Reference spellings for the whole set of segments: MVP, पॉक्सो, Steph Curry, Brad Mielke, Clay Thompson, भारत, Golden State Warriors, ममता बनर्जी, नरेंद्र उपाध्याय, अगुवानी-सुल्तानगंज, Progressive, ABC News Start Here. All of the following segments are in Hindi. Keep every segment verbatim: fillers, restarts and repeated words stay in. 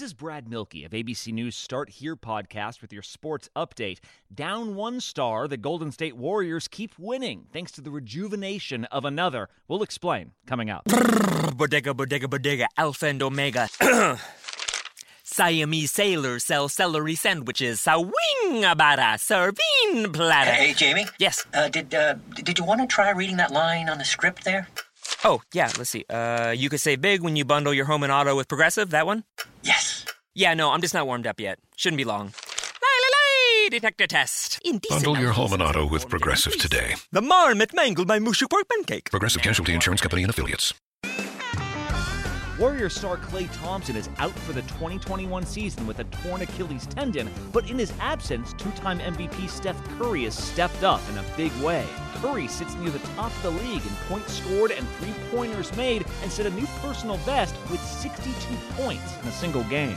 This is Brad Mielke of A B C News Start Here podcast with your sports update. Down one star, the Golden State Warriors keep winning thanks to the rejuvenation of another. We'll explain coming up. Bodega, bodega, bodega, alpha and omega. Siamese sailors sell celery sandwiches. A-wing-a-bada, serving platter. Hey, Jamie? Yes? Uh, did, uh, did you want to try reading that line on the script there? Oh, yeah, let's see. Uh, you could save big when you bundle your home and auto with Progressive, that one? Yes. Yeah, no, I'm just not warmed up yet. Shouldn't be long. La-la-la, detector test. Indecent. Bundle your home and auto with Progressive today. The marmot mangled my mushu pork pancake. Progressive Casualty Insurance Company and Affiliates. Warrior star Clay Thompson is out for the twenty twenty-one season with a torn Achilles tendon, but in his absence, two-time M V P Steph Curry has stepped up in a big way. Curry sits near the top of the league in points scored and three-pointers made and set a new personal best with sixty-two points in a single game.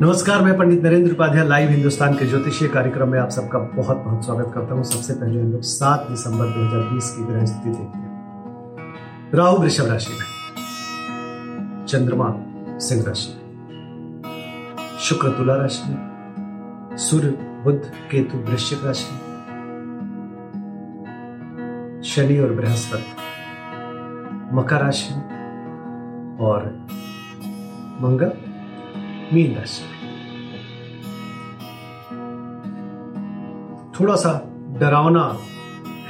नमस्कार, मैं पंडित नरेंद्र उपाध्याय लाइव हिंदुस्तान के ज्योतिषीय कार्यक्रम में आप सबका बहुत बहुत स्वागत करता हूँ। सबसे पहले हम लोग सात दिसंबर दो हज़ार बीस की ग्रह स्थिति देखते हैं। राहु वृषभ राशि में, चंद्रमा सिंह राशि में, शुक्र तुला राशि में, सूर्य बुध केतु वृश्चिक राशि में, शनि और बृहस्पति मकर राशि में और मंगल मीन राशि में। थोड़ा सा डरावना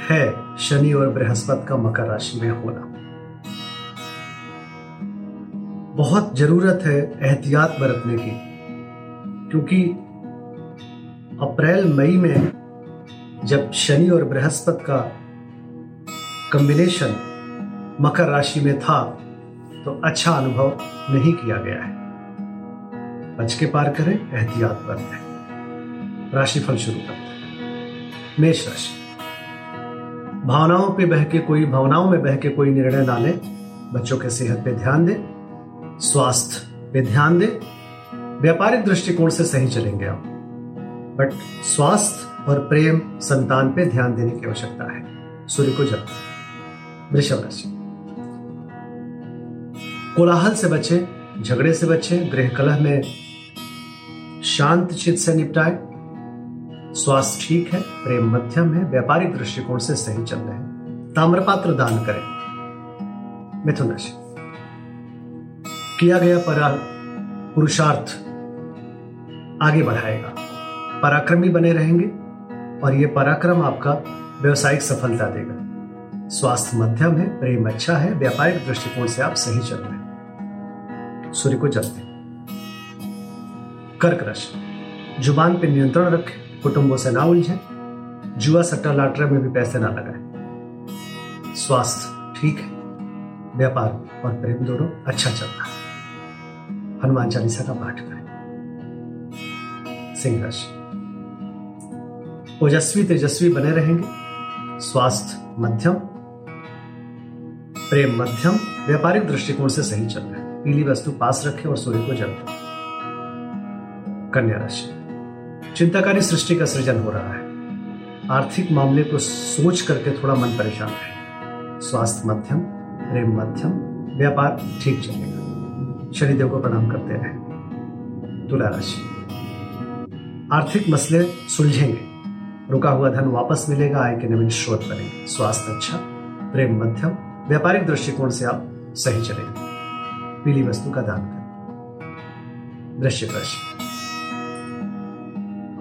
है शनि और बृहस्पति का मकर राशि में होना। बहुत जरूरत है एहतियात बरतने की, क्योंकि अप्रैल मई में जब शनि और बृहस्पति का कॉम्बिनेशन मकर राशि में था तो अच्छा अनुभव नहीं किया गया है। बच के पार करें, एहतियात बरतें। राशिफल शुरू करते हैं। मेष राशि, भावनाओं पे बहके कोई भावनाओं में बहके कोई निर्णय ना लें। बच्चों के सेहत पे ध्यान दें, स्वास्थ्य पे ध्यान दें। व्यापारिक दृष्टिकोण से सही चलेंगे आप, बट स्वास्थ्य और प्रेम संतान पे ध्यान देने की आवश्यकता है। सूर्य को जल। वृषभ राशि, कोलाहल से बचें, झगड़े से बचें, गृह कलह में शांत चित्त से निपटाएं। स्वास्थ्य ठीक है, प्रेम मध्यम है, व्यापारिक दृष्टिकोण से सही चल रहे हैं। ताम्रपात्र दान करें। मिथुन राशि, किया गया परा पुरुषार्थ आगे बढ़ाएगा, पराक्रमी बने रहेंगे और ये पराक्रम आपका व्यवसायिक सफलता देगा। स्वास्थ्य मध्यम है, प्रेम अच्छा है, व्यापारिक दृष्टिकोण से आप सही चल रहे हैं। सूर्य को जल दें। कर्क राशि, जुबान पर नियंत्रण रखें, कुटुंबों से ना उलझें, जुआ सट्टा लाटरे में भी पैसे ना लगाएं। स्वास्थ्य ठीक है, व्यापार और प्रेम दोनों अच्छा चल रहा है। हनुमान चालीसा का पाठ करें। सिंह राशि, ओजस्वी तेजस्वी बने रहेंगे, स्वास्थ्य मध्यम, प्रेम मध्यम, व्यापारिक दृष्टिकोण से सही चल रहा है। पीली वस्तु पास रखें और सूर्य को जल दें। कन्या राशि, चिंताकारी सृष्टि का सृजन हो रहा है। आर्थिक मामले को सोच करके थोड़ा मन परेशान है। स्वास्थ्य मध्यम, प्रेम मध्यम, व्यापार ठीक चलेगा। शनिदेव को प्रणाम करते रहें। तुला राशि, आर्थिक मसले सुलझेंगे, रुका हुआ धन वापस मिलेगा, आय के नवीन स्रोत बनेंगे। स्वास्थ्य अच्छा, प्रेम मध्यम, व्यापारिक दृष्टिकोण से आप सही चलेंगे। पीली वस्तु का दान करें। वृश्चिक राशि,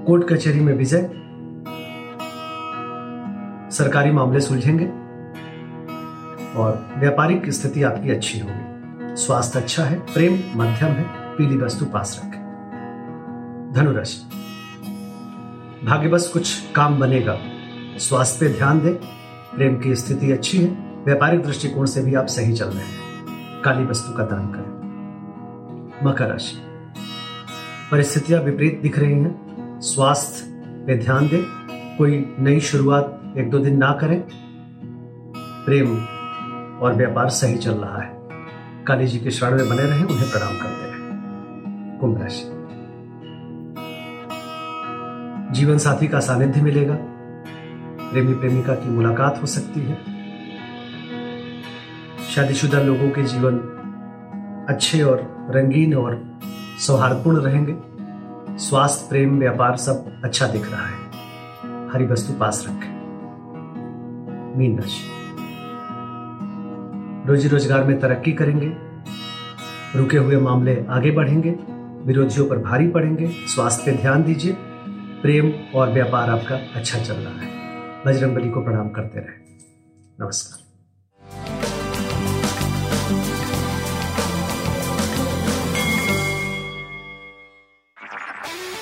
कोर्ट कचहरी में विजय, सरकारी मामले सुलझेंगे और व्यापारिक स्थिति आपकी अच्छी होगी। स्वास्थ्य अच्छा है, प्रेम मध्यम है, पीली वस्तु पास रखें। धनुराशि, भाग्यवश कुछ काम बनेगा, स्वास्थ्य पे ध्यान दें, प्रेम की स्थिति अच्छी है, व्यापारिक दृष्टिकोण से भी आप सही चल रहे हैं। काली वस्तु का दान करें। मकर राशि, परिस्थितियां विपरीत दिख रही हैं, स्वास्थ्य पे ध्यान दें, कोई नई शुरुआत एक दो दिन ना करें। प्रेम और व्यापार सही चल रहा है। काली जी के शरण में बने रहें, उन्हें प्रणाम करते रहें। कुंभ राशि, जीवन साथी का सानिध्य मिलेगा। प्रेमी प्रेमिका की मुलाकात हो सकती है। शादीशुदा लोगों के जीवन अच्छे और रंगीन और सौहार्दपूर्ण रहेंगे। स्वास्थ्य, प्रेम, व्यापार सब अच्छा दिख रहा है। हरी वस्तु पास रखें। मीन राशि, रोजी रोजगार में तरक्की करेंगे। रुके हुए मामले आगे बढ़ेंगे। विरोधियों पर भारी पड़ेंगे। स्वास्थ्य पे ध्यान दीजिए। प्रेम और व्यापार आपका अच्छा चल रहा है। बजरंगबली को प्रणाम करते रहें। नमस्कार।